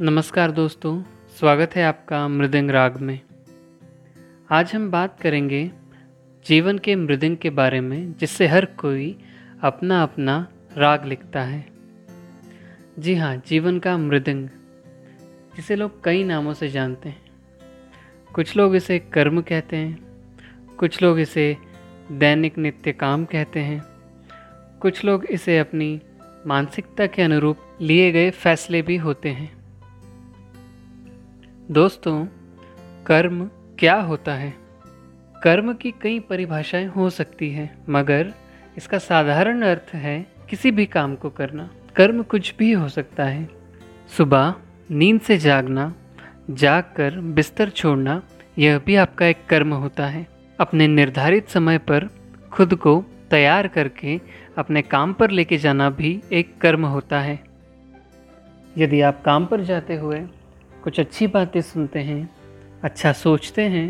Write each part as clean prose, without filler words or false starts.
नमस्कार दोस्तों, स्वागत है आपका मृदंग राग में। आज हम बात करेंगे जीवन के मृदंग के बारे में, जिससे हर कोई अपना अपना राग लिखता है। जी हाँ, जीवन का मृदंग, जिसे लोग कई नामों से जानते हैं। कुछ लोग इसे कर्म कहते हैं, कुछ लोग इसे दैनिक नित्य काम कहते हैं, कुछ लोग इसे अपनी मानसिकता के अनुरूप लिए गए फैसले भी होते हैं। दोस्तों, कर्म क्या होता है? कर्म की कई परिभाषाएं हो सकती हैं, मगर इसका साधारण अर्थ है किसी भी काम को करना। कर्म कुछ भी हो सकता है। सुबह नींद से जागना, जागकर बिस्तर छोड़ना, यह भी आपका एक कर्म होता है। अपने निर्धारित समय पर खुद को तैयार करके अपने काम पर लेके जाना भी एक कर्म होता है। यदि आप काम पर जाते हुए कुछ अच्छी बातें सुनते हैं, अच्छा सोचते हैं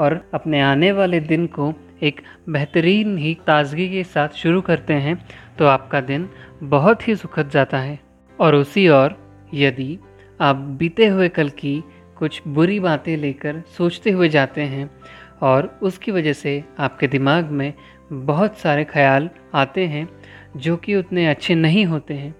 और अपने आने वाले दिन को एक बेहतरीन ही ताजगी के साथ शुरू करते हैं, तो आपका दिन बहुत ही सुखद जाता है। और उसी ओर यदि आप बीते हुए कल की कुछ बुरी बातें लेकर सोचते हुए जाते हैं और उसकी वजह से आपके दिमाग में बहुत सारे ख्याल आते हैं जो कि उतने अच्छे नहीं होते हैं,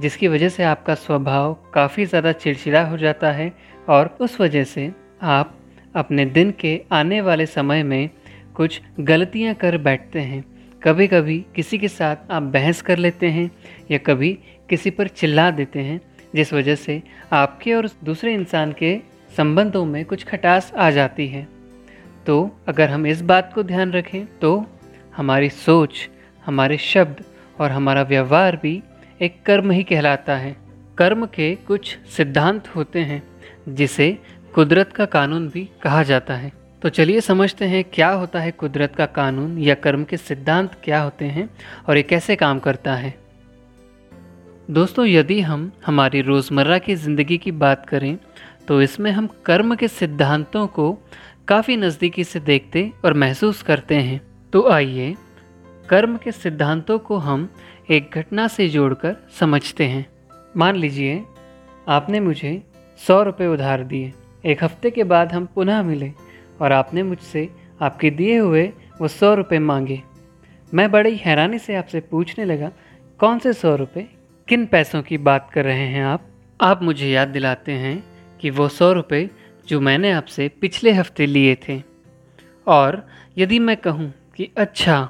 जिसकी वजह से आपका स्वभाव काफ़ी ज़्यादा चिड़चिड़ा हो जाता है और उस वजह से आप अपने दिन के आने वाले समय में कुछ गलतियां कर बैठते हैं। कभी कभी किसी के साथ आप बहस कर लेते हैं या कभी किसी पर चिल्ला देते हैं, जिस वजह से आपके और दूसरे इंसान के संबंधों में कुछ खटास आ जाती है। तो अगर हम इस बात को ध्यान रखें तो हमारी सोच, हमारे शब्द और हमारा व्यवहार भी एक कर्म ही कहलाता है। कर्म के कुछ सिद्धांत होते हैं, जिसे कुदरत का कानून भी कहा जाता है। तो चलिए समझते हैं क्या होता है कुदरत का कानून या कर्म के सिद्धांत क्या होते हैं और ये कैसे काम करता है। दोस्तों, यदि हम हमारी रोज़मर्रा की ज़िंदगी की बात करें तो इसमें हम कर्म के सिद्धांतों को काफ़ी नज़दीकी से देखते और महसूस करते हैं। तो आइए कर्म के सिद्धांतों को हम एक घटना से जोड़कर समझते हैं। मान लीजिए आपने मुझे 100 रुपये उधार दिए। एक हफ्ते के बाद हम पुनः मिले और आपने मुझसे आपके दिए हुए वो 100 रुपये मांगे। मैं बड़ी हैरानी से आपसे पूछने लगा, कौन से 100 रुपये, किन पैसों की बात कर रहे हैं आप? आप मुझे याद दिलाते हैं कि वो 100 रुपये जो मैंने आपसे पिछले हफ्ते लिए थे। और यदि मैं कहूँ कि अच्छा,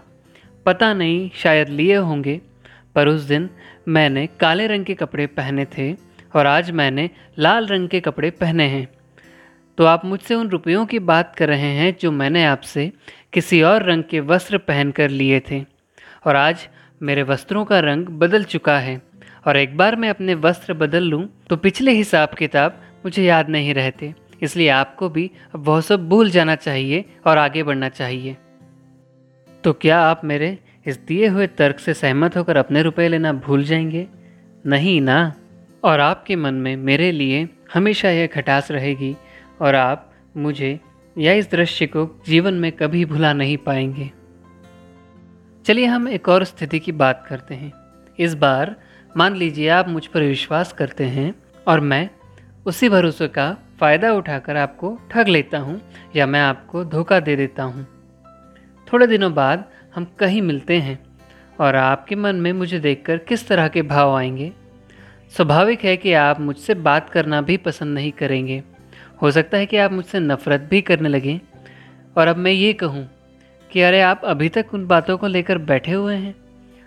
पता नहीं, शायद लिए होंगे, पर उस दिन मैंने काले रंग के कपड़े पहने थे और आज मैंने लाल रंग के कपड़े पहने हैं, तो आप मुझसे उन रुपयों की बात कर रहे हैं जो मैंने आपसे किसी और रंग के वस्त्र पहनकर लिए थे और आज मेरे वस्त्रों का रंग बदल चुका है। और एक बार मैं अपने वस्त्र बदल लूँ तो पिछले हिसाब किताब मुझे याद नहीं रहते, इसलिए आपको भी अब वह सब भूल जाना चाहिए और आगे बढ़ना चाहिए। तो क्या आप मेरे इस दिए हुए तर्क से सहमत होकर अपने रुपए लेना भूल जाएंगे? नहीं ना। और आपके मन में मेरे लिए हमेशा यह खटास रहेगी और आप मुझे या इस दृश्य को जीवन में कभी भुला नहीं पाएंगे। चलिए हम एक और स्थिति की बात करते हैं। इस बार मान लीजिए आप मुझ पर विश्वास करते हैं और मैं उसी भरोसे का फ़ायदा उठाकर आपको ठग लेता हूँ या मैं आपको धोखा दे देता हूँ। थोड़े दिनों बाद हम कहीं मिलते हैं और आपके मन में मुझे देखकर किस तरह के भाव आएंगे? स्वाभाविक है कि आप मुझसे बात करना भी पसंद नहीं करेंगे। हो सकता है कि आप मुझसे नफ़रत भी करने लगें। और अब मैं ये कहूँ कि अरे, आप अभी तक उन बातों को लेकर बैठे हुए हैं,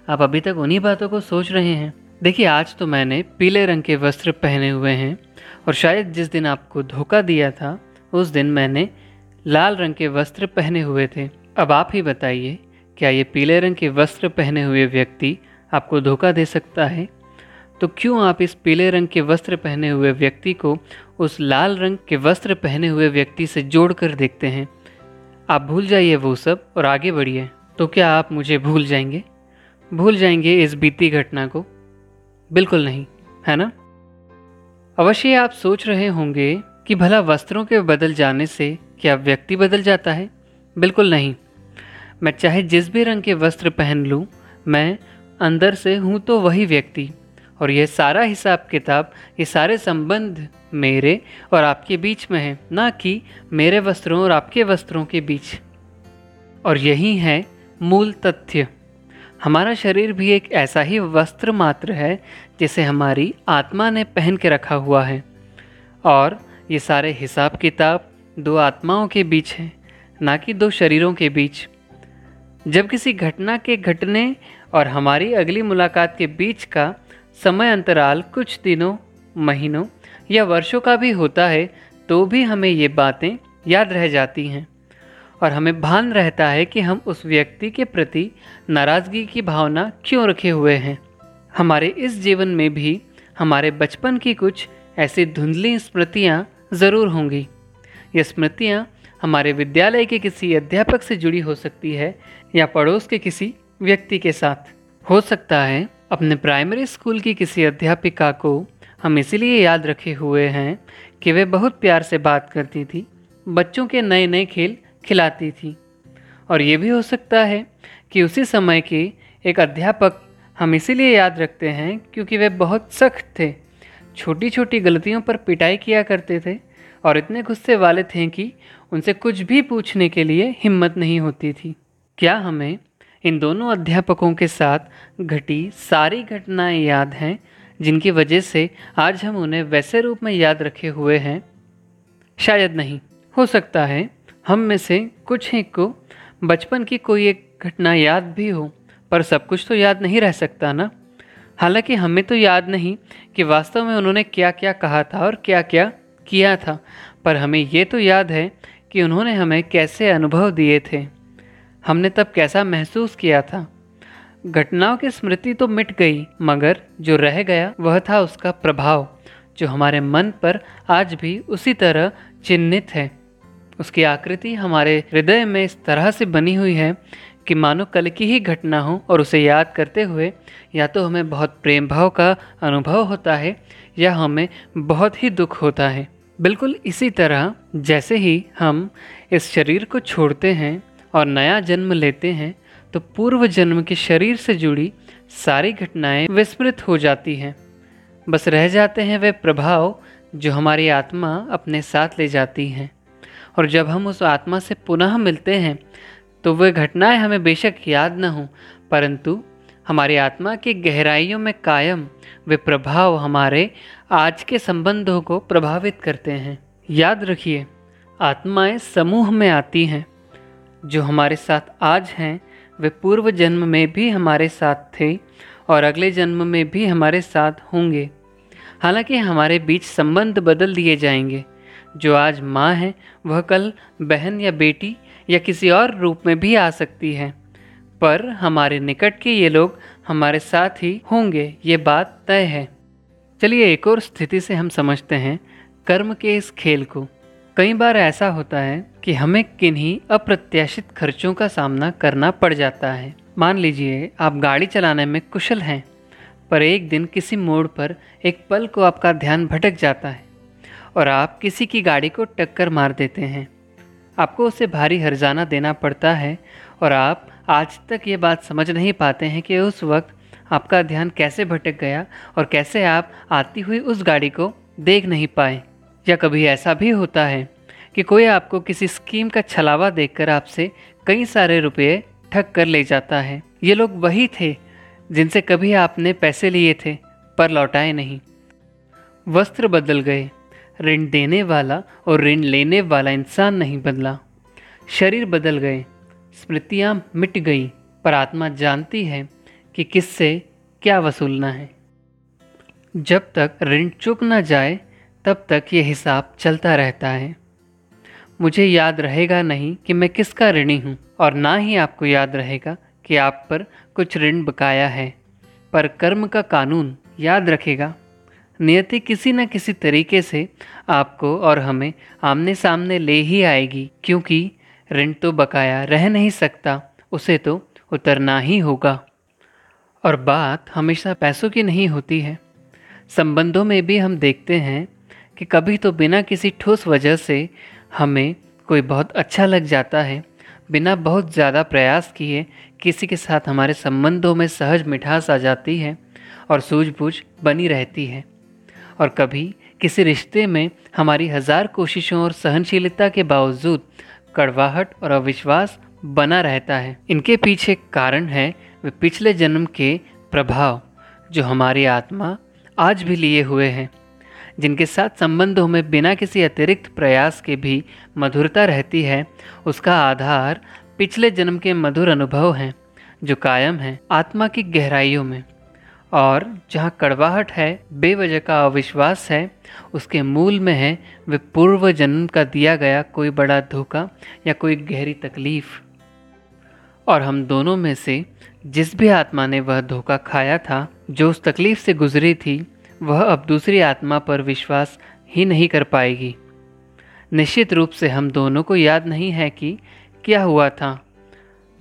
आप अभी तक उन्हीं बातों को सोच रहे हैं। देखिए, आज तो मैंने पीले रंग के वस्त्र पहने हुए हैं और शायद जिस दिन आपको धोखा दिया था उस दिन मैंने लाल रंग के वस्त्र पहने हुए थे। अब आप ही बताइए, क्या ये पीले रंग के वस्त्र पहने हुए व्यक्ति आपको धोखा दे सकता है? तो क्यों आप इस पीले रंग के वस्त्र पहने हुए व्यक्ति को उस लाल रंग के वस्त्र पहने हुए व्यक्ति से जोड़ कर देखते हैं? आप भूल जाइए वो सब और आगे बढ़िए। तो क्या आप मुझे भूल जाएंगे? भूल जाएंगे इस बीती घटना को? बिल्कुल नहीं, है ना? अवश्य आप सोच रहे होंगे कि भला वस्त्रों के बदल जाने से क्या व्यक्ति बदल जाता है? बिल्कुल नहीं। मैं चाहे जिस भी रंग के वस्त्र पहन लूँ, मैं अंदर से हूँ तो वही व्यक्ति और यह सारा हिसाब किताब, ये सारे संबंध मेरे और आपके बीच में है, ना कि मेरे वस्त्रों और आपके वस्त्रों के बीच। और यही है मूल तथ्य। हमारा शरीर भी एक ऐसा ही वस्त्र मात्र है जिसे हमारी आत्मा ने पहन के रखा हुआ है, और ये सारे हिसाब किताब दो आत्माओं के बीच है, ना कि दो शरीरों के बीच। जब किसी घटना के घटने और हमारी अगली मुलाकात के बीच का समय अंतराल कुछ दिनों, महीनों या वर्षों का भी होता है, तो भी हमें ये बातें याद रह जाती हैं और हमें भान रहता है कि हम उस व्यक्ति के प्रति नाराज़गी की भावना क्यों रखे हुए हैं। हमारे इस जीवन में भी हमारे बचपन की कुछ ऐसी धुंधली स्मृतियाँ ज़रूर होंगी। ये स्मृतियाँ हमारे विद्यालय के किसी अध्यापक से जुड़ी हो सकती है या पड़ोस के किसी व्यक्ति के साथ। हो सकता है अपने प्राइमरी स्कूल की किसी अध्यापिका को हम इसीलिए याद रखे हुए हैं कि वे बहुत प्यार से बात करती थी, बच्चों के नए नए खेल खिलाती थी। और ये भी हो सकता है कि उसी समय के एक अध्यापक हम इसीलिए याद रखते हैं क्योंकि वे बहुत सख्त थे, छोटी छोटी गलतियों पर पिटाई किया करते थे और इतने गुस्से वाले थे कि उनसे कुछ भी पूछने के लिए हिम्मत नहीं होती थी। क्या हमें इन दोनों अध्यापकों के साथ घटी सारी घटनाएं याद हैं जिनकी वजह से आज हम उन्हें वैसे रूप में याद रखे हुए हैं? शायद नहीं। हो सकता है हम में से कुछ ही को बचपन की कोई एक घटना याद भी हो, पर सब कुछ तो याद नहीं रह सकता ना। हालांकि हमें तो याद नहीं कि वास्तव में उन्होंने क्या क्या कहा था और क्या क्या किया था, पर हमें ये तो याद है कि उन्होंने हमें कैसे अनुभव दिए थे, हमने तब कैसा महसूस किया था। घटनाओं की स्मृति तो मिट गई, मगर जो रह गया वह था उसका प्रभाव, जो हमारे मन पर आज भी उसी तरह चिन्हित है। उसकी आकृति हमारे हृदय में इस तरह से बनी हुई है कि मानो कल की ही घटना हो, और उसे याद करते हुए या तो हमें बहुत प्रेम भाव का अनुभव होता है या हमें बहुत ही दुख होता है। बिल्कुल इसी तरह जैसे ही हम इस शरीर को छोड़ते हैं और नया जन्म लेते हैं, तो पूर्व जन्म के शरीर से जुड़ी सारी घटनाएं विस्मृत हो जाती हैं। बस रह जाते हैं वे प्रभाव जो हमारी आत्मा अपने साथ ले जाती हैं, और जब हम उस आत्मा से पुनः मिलते हैं तो वे घटनाएं हमें बेशक याद न हों, परंतु हमारी आत्मा की गहराइयों में कायम वे प्रभाव हमारे आज के संबंधों को प्रभावित करते हैं। याद रखिए, आत्माएं समूह में आती हैं। जो हमारे साथ आज हैं वे पूर्व जन्म में भी हमारे साथ थे और अगले जन्म में भी हमारे साथ होंगे। हालांकि हमारे बीच संबंध बदल दिए जाएंगे। जो आज माँ है वह कल बहन या बेटी या किसी और रूप में भी आ सकती है, पर हमारे निकट के ये लोग हमारे साथ ही होंगे, ये बात तय है। चलिए एक और स्थिति से हम समझते हैं कर्म के इस खेल को। कई बार ऐसा होता है कि हमें किन्हीं अप्रत्याशित खर्चों का सामना करना पड़ जाता है। मान लीजिए आप गाड़ी चलाने में कुशल हैं, पर एक दिन किसी मोड़ पर एक पल को आपका ध्यान भटक जाता है और आप किसी की गाड़ी को टक्कर मार देते हैं। आपको उसे भारी हर्जाना देना पड़ता है और आप आज तक ये बात समझ नहीं पाते हैं कि उस वक्त आपका ध्यान कैसे भटक गया और कैसे आप आती हुई उस गाड़ी को देख नहीं पाए। या कभी ऐसा भी होता है कि कोई आपको किसी स्कीम का छलावा देखकर आपसे कई सारे रुपये ठग कर ले जाता है। ये लोग वही थे जिनसे कभी आपने पैसे लिए थे पर लौटाए नहीं। वस्त्र बदल गए, ऋण देने वाला और ऋण लेने वाला इंसान नहीं बदला। शरीर बदल गए, स्मृतियाँ मिट गई, पर आत्मा जानती है कि किससे क्या वसूलना है। जब तक ऋण चुक ना जाए तब तक ये हिसाब चलता रहता है। मुझे याद रहेगा नहीं कि मैं किसका ऋणी हूँ, और ना ही आपको याद रहेगा कि आप पर कुछ ऋण बकाया है, पर कर्म का कानून याद रखेगा। नियति किसी न किसी तरीके से आपको और हमें आमने सामने ले ही आएगी, क्योंकि ऋण तो बकाया रह नहीं सकता, उसे तो उतरना ही होगा। और बात हमेशा पैसों की नहीं होती है। संबंधों में भी हम देखते हैं कि कभी तो बिना किसी ठोस वजह से हमें कोई बहुत अच्छा लग जाता है, बिना बहुत ज़्यादा प्रयास किए किसी के साथ हमारे संबंधों में सहज मिठास आ जाती है और सूझबूझ बनी रहती है। और कभी किसी रिश्ते में हमारी हज़ार कोशिशों और सहनशीलता के बावजूद कड़वाहट और अविश्वास बना रहता है। इनके पीछे कारण है वे पिछले जन्म के प्रभाव जो हमारी आत्मा आज भी लिए हुए हैं, जिनके साथ संबंधों में बिना किसी अतिरिक्त प्रयास के भी मधुरता रहती है। उसका आधार पिछले जन्म के मधुर अनुभव हैं जो कायम हैं आत्मा की गहराइयों में, और जहाँ कड़वाहट है, बेवजह का अविश्वास है, उसके मूल में है वे पूर्व जन्म का दिया गया कोई बड़ा धोखा या कोई गहरी तकलीफ। और हम दोनों में से जिस भी आत्मा ने वह धोखा खाया था, जो उस तकलीफ से गुजरी थी, वह अब दूसरी आत्मा पर विश्वास ही नहीं कर पाएगी। निश्चित रूप से हम दोनों को याद नहीं है कि क्या हुआ था,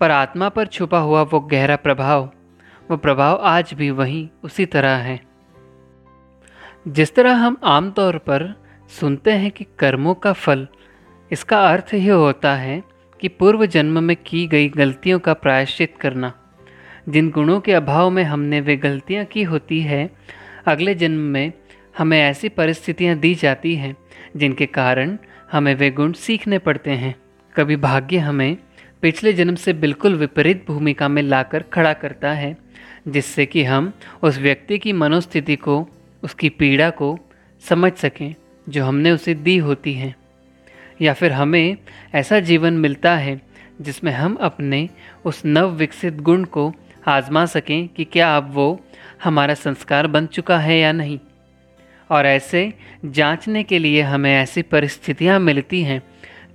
पर आत्मा पर छुपा हुआ वो गहरा प्रभाव, वो प्रभाव आज भी वहीं उसी तरह है। जिस तरह हम आमतौर पर सुनते हैं कि कर्मों का फल, इसका अर्थ ही होता है कि पूर्व जन्म में की गई गलतियों का प्रायश्चित करना। जिन गुणों के अभाव में हमने वे गलतियां की होती है, अगले जन्म में हमें ऐसी परिस्थितियां दी जाती हैं जिनके कारण हमें वे गुण सीखने पड़ते हैं। कभी भाग्य हमें पिछले जन्म से बिल्कुल विपरीत भूमिका में लाकर खड़ा करता है, जिससे कि हम उस व्यक्ति की मनोस्थिति को, उसकी पीड़ा को समझ सकें जो हमने उसे दी होती है। या फिर हमें ऐसा जीवन मिलता है जिसमें हम अपने उस नव विकसित गुण को आजमा सकें कि क्या अब वो हमारा संस्कार बन चुका है या नहीं। और ऐसे जांचने के लिए हमें ऐसी परिस्थितियां मिलती हैं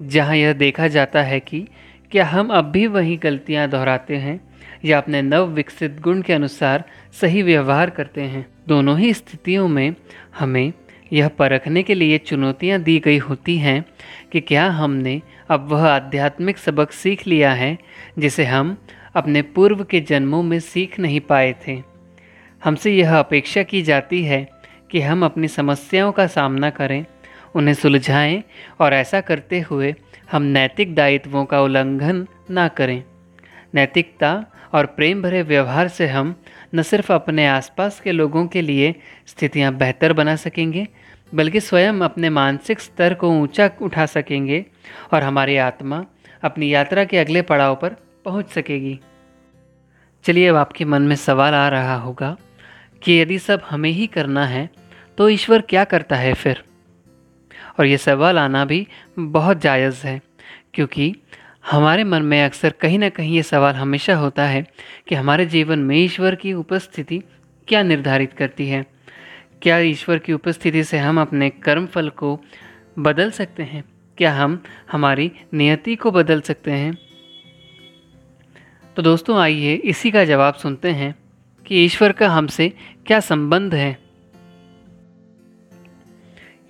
जहां यह देखा जाता है कि क्या हम अब भी वही गलतियां दोहराते हैं या अपने नव विकसित गुण के अनुसार सही व्यवहार करते हैं। दोनों ही स्थितियों में हमें यह परखने के लिए चुनौतियां दी गई होती हैं कि क्या हमने अब वह आध्यात्मिक सबक सीख लिया है जिसे हम अपने पूर्व के जन्मों में सीख नहीं पाए थे। हमसे यह अपेक्षा की जाती है कि हम अपनी समस्याओं का सामना करें, उन्हें सुलझाएं, और ऐसा करते हुए हम नैतिक दायित्वों का उल्लंघन ना करें। नैतिकता और प्रेम भरे व्यवहार से हम न सिर्फ अपने आसपास के लोगों के लिए स्थितियां बेहतर बना सकेंगे, बल्कि स्वयं अपने मानसिक स्तर को ऊंचा उठा सकेंगे और हमारी आत्मा अपनी यात्रा के अगले पड़ाव पर पहुंच सकेगी। चलिए, अब आपके मन में सवाल आ रहा होगा कि यदि सब हमें ही करना है तो ईश्वर क्या करता है फिर। और ये सवाल आना भी बहुत जायज़ है, क्योंकि हमारे मन में अक्सर कहीं ना कहीं ये सवाल हमेशा होता है कि हमारे जीवन में ईश्वर की उपस्थिति क्या निर्धारित करती है। क्या ईश्वर की उपस्थिति से हम अपने कर्म फल को बदल सकते हैं? क्या हम हमारी नियति को बदल सकते हैं? तो दोस्तों, आइए इसी का जवाब सुनते हैं कि ईश्वर का हमसे क्या संबंध है।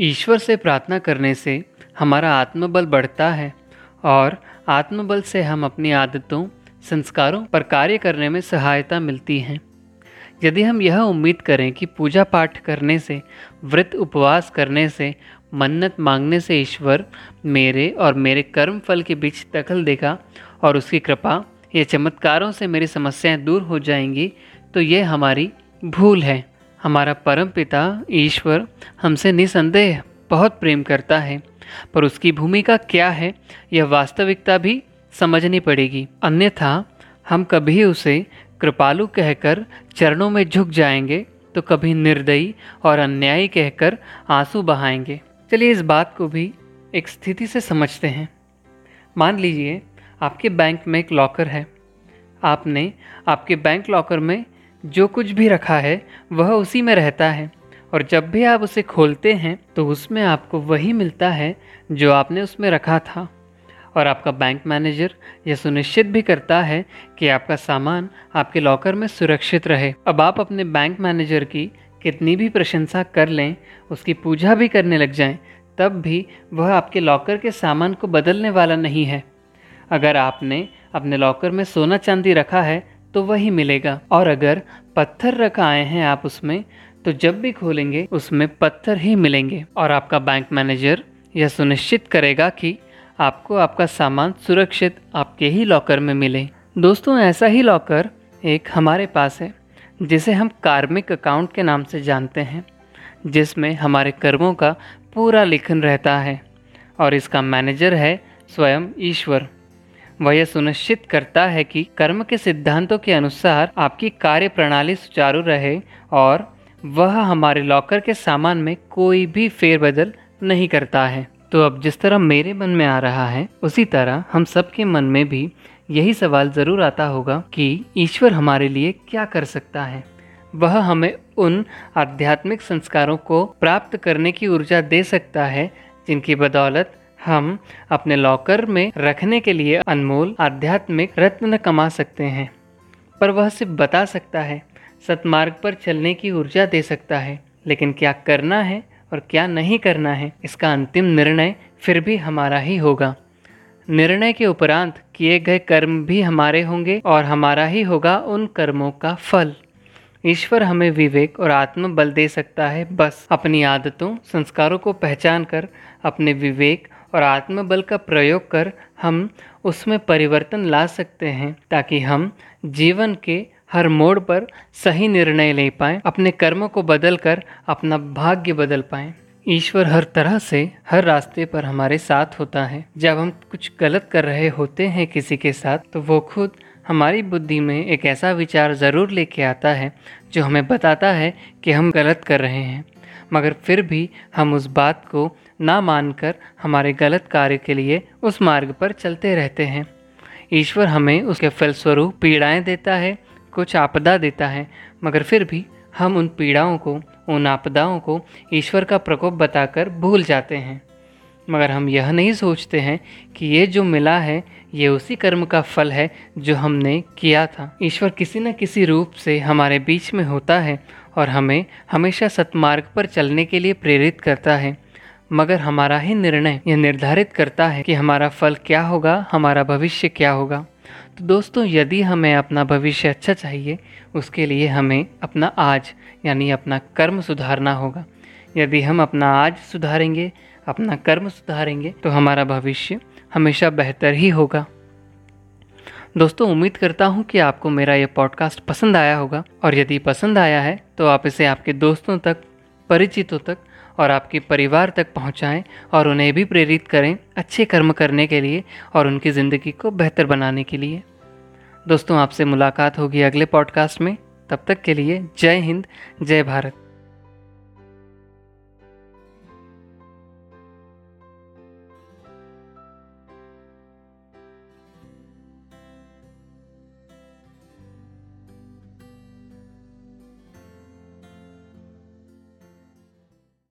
ईश्वर से प्रार्थना करने से हमारा आत्मबल बढ़ता है और आत्मबल से हम अपनी आदतों, संस्कारों पर कार्य करने में सहायता मिलती है। यदि हम यह उम्मीद करें कि पूजा पाठ करने से, व्रत उपवास करने से, मन्नत मांगने से ईश्वर मेरे और मेरे कर्म फल के बीच दखल देगा और उसकी कृपा ये चमत्कारों से मेरी समस्याएं दूर हो जाएंगी, तो ये हमारी भूल है। हमारा परम पिता ईश्वर हमसे निसंदेह बहुत प्रेम करता है, पर उसकी भूमिका क्या है यह वास्तविकता भी समझनी पड़ेगी, अन्यथा हम कभी उसे कृपालु कहकर चरणों में झुक जाएंगे तो कभी निर्दयी और अन्यायी कहकर आंसू बहाएंगे। चलिए, इस बात को भी एक स्थिति से समझते हैं। मान लीजिए आपके बैंक में एक लॉकर है। आपने आपके बैंक लॉकर में जो कुछ भी रखा है वह उसी में रहता है, और जब भी आप उसे खोलते हैं तो उसमें आपको वही मिलता है जो आपने उसमें रखा था। और आपका बैंक मैनेजर यह सुनिश्चित भी करता है कि आपका सामान आपके लॉकर में सुरक्षित रहे। अब आप अपने बैंक मैनेजर की कितनी भी प्रशंसा कर लें, उसकी पूजा भी करने लग जाएं, तब भी वह आपके लॉकर के सामान को बदलने वाला नहीं है। अगर आपने अपने लॉकर में सोना चांदी रखा है तो वही मिलेगा, और अगर पत्थर रखा आए हैं आप उसमें, तो जब भी खोलेंगे उसमें पत्थर ही मिलेंगे। और आपका बैंक मैनेजर यह सुनिश्चित करेगा कि आपको आपका सामान सुरक्षित आपके ही लॉकर में मिले। दोस्तों, ऐसा ही लॉकर एक हमारे पास है जिसे हम कार्मिक अकाउंट के नाम से जानते हैं, जिसमें हमारे कर्मों का पूरा लेखन रहता है और इसका मैनेजर है स्वयं ईश्वर। वह यह सुनिश्चित करता है कि कर्म के सिद्धांतों के अनुसार आपकी कार्य प्रणाली सुचारू रहे और वह हमारे लॉकर के सामान में कोई भी फेरबदल नहीं करता है। तो अब जिस तरह मेरे मन में आ रहा है, उसी तरह हम सबके मन में भी यही सवाल ज़रूर आता होगा कि ईश्वर हमारे लिए क्या कर सकता है। वह हमें उन आध्यात्मिक संस्कारों को प्राप्त करने की ऊर्जा दे सकता है जिनकी बदौलत हम अपने लॉकर में रखने के लिए अनमोल आध्यात्मिक रत्न कमा सकते हैं। पर वह सिर्फ बता सकता है, सतमार्ग पर चलने की ऊर्जा दे सकता है, लेकिन क्या करना है और क्या नहीं करना है, इसका अंतिम निर्णय फिर भी हमारा ही होगा। निर्णय के उपरांत किए गए कर्म भी हमारे होंगे और हमारा ही होगा उन कर्मों का फल। ईश्वर हमें विवेक और आत्मबल दे सकता है, बस अपनी आदतों, संस्कारों को पहचान कर अपने विवेक और आत्मबल का प्रयोग कर हम उसमें परिवर्तन ला सकते हैं, ताकि हम जीवन के हर मोड़ पर सही निर्णय ले पाएँ, अपने कर्मों को बदल कर अपना भाग्य बदल पाएँ। ईश्वर हर तरह से हर रास्ते पर हमारे साथ होता है। जब हम कुछ गलत कर रहे होते हैं किसी के साथ, तो वो खुद हमारी बुद्धि में एक ऐसा विचार ज़रूर लेके आता है जो हमें बताता है कि हम गलत कर रहे हैं, मगर फिर भी हम उस बात को ना मानकर हमारे गलत कार्य के लिए उस मार्ग पर चलते रहते हैं। ईश्वर हमें उसके फलस्वरूप पीड़ाएं देता है, कुछ आपदा देता है, मगर फिर भी हम उन पीड़ाओं को, उन आपदाओं को ईश्वर का प्रकोप बताकर भूल जाते हैं। मगर हम यह नहीं सोचते हैं कि ये जो मिला है, ये उसी कर्म का फल है जो हमने किया था। ईश्वर किसी न किसी रूप से हमारे बीच में होता है और हमें हमेशा सतमार्ग पर चलने के लिए प्रेरित करता है, मगर हमारा ही निर्णय यह निर्धारित करता है कि हमारा फल क्या होगा, हमारा भविष्य क्या होगा। तो दोस्तों, यदि हमें अपना भविष्य अच्छा चाहिए, उसके लिए हमें अपना आज यानी अपना कर्म सुधारना होगा। यदि हम अपना आज सुधारेंगे, अपना कर्म सुधारेंगे, तो हमारा भविष्य हमेशा बेहतर ही होगा। दोस्तों, उम्मीद करता हूँ कि आपको मेरा ये पॉडकास्ट पसंद आया होगा, और यदि पसंद आया है तो आप इसे आपके दोस्तों तक, परिचितों तक और आपके परिवार तक पहुँचाएँ और उन्हें भी प्रेरित करें अच्छे कर्म करने के लिए और उनकी ज़िंदगी को बेहतर बनाने के लिए। दोस्तों, आपसे मुलाकात होगी अगले पॉडकास्ट में। तब तक के लिए जय हिंद, जय भारत।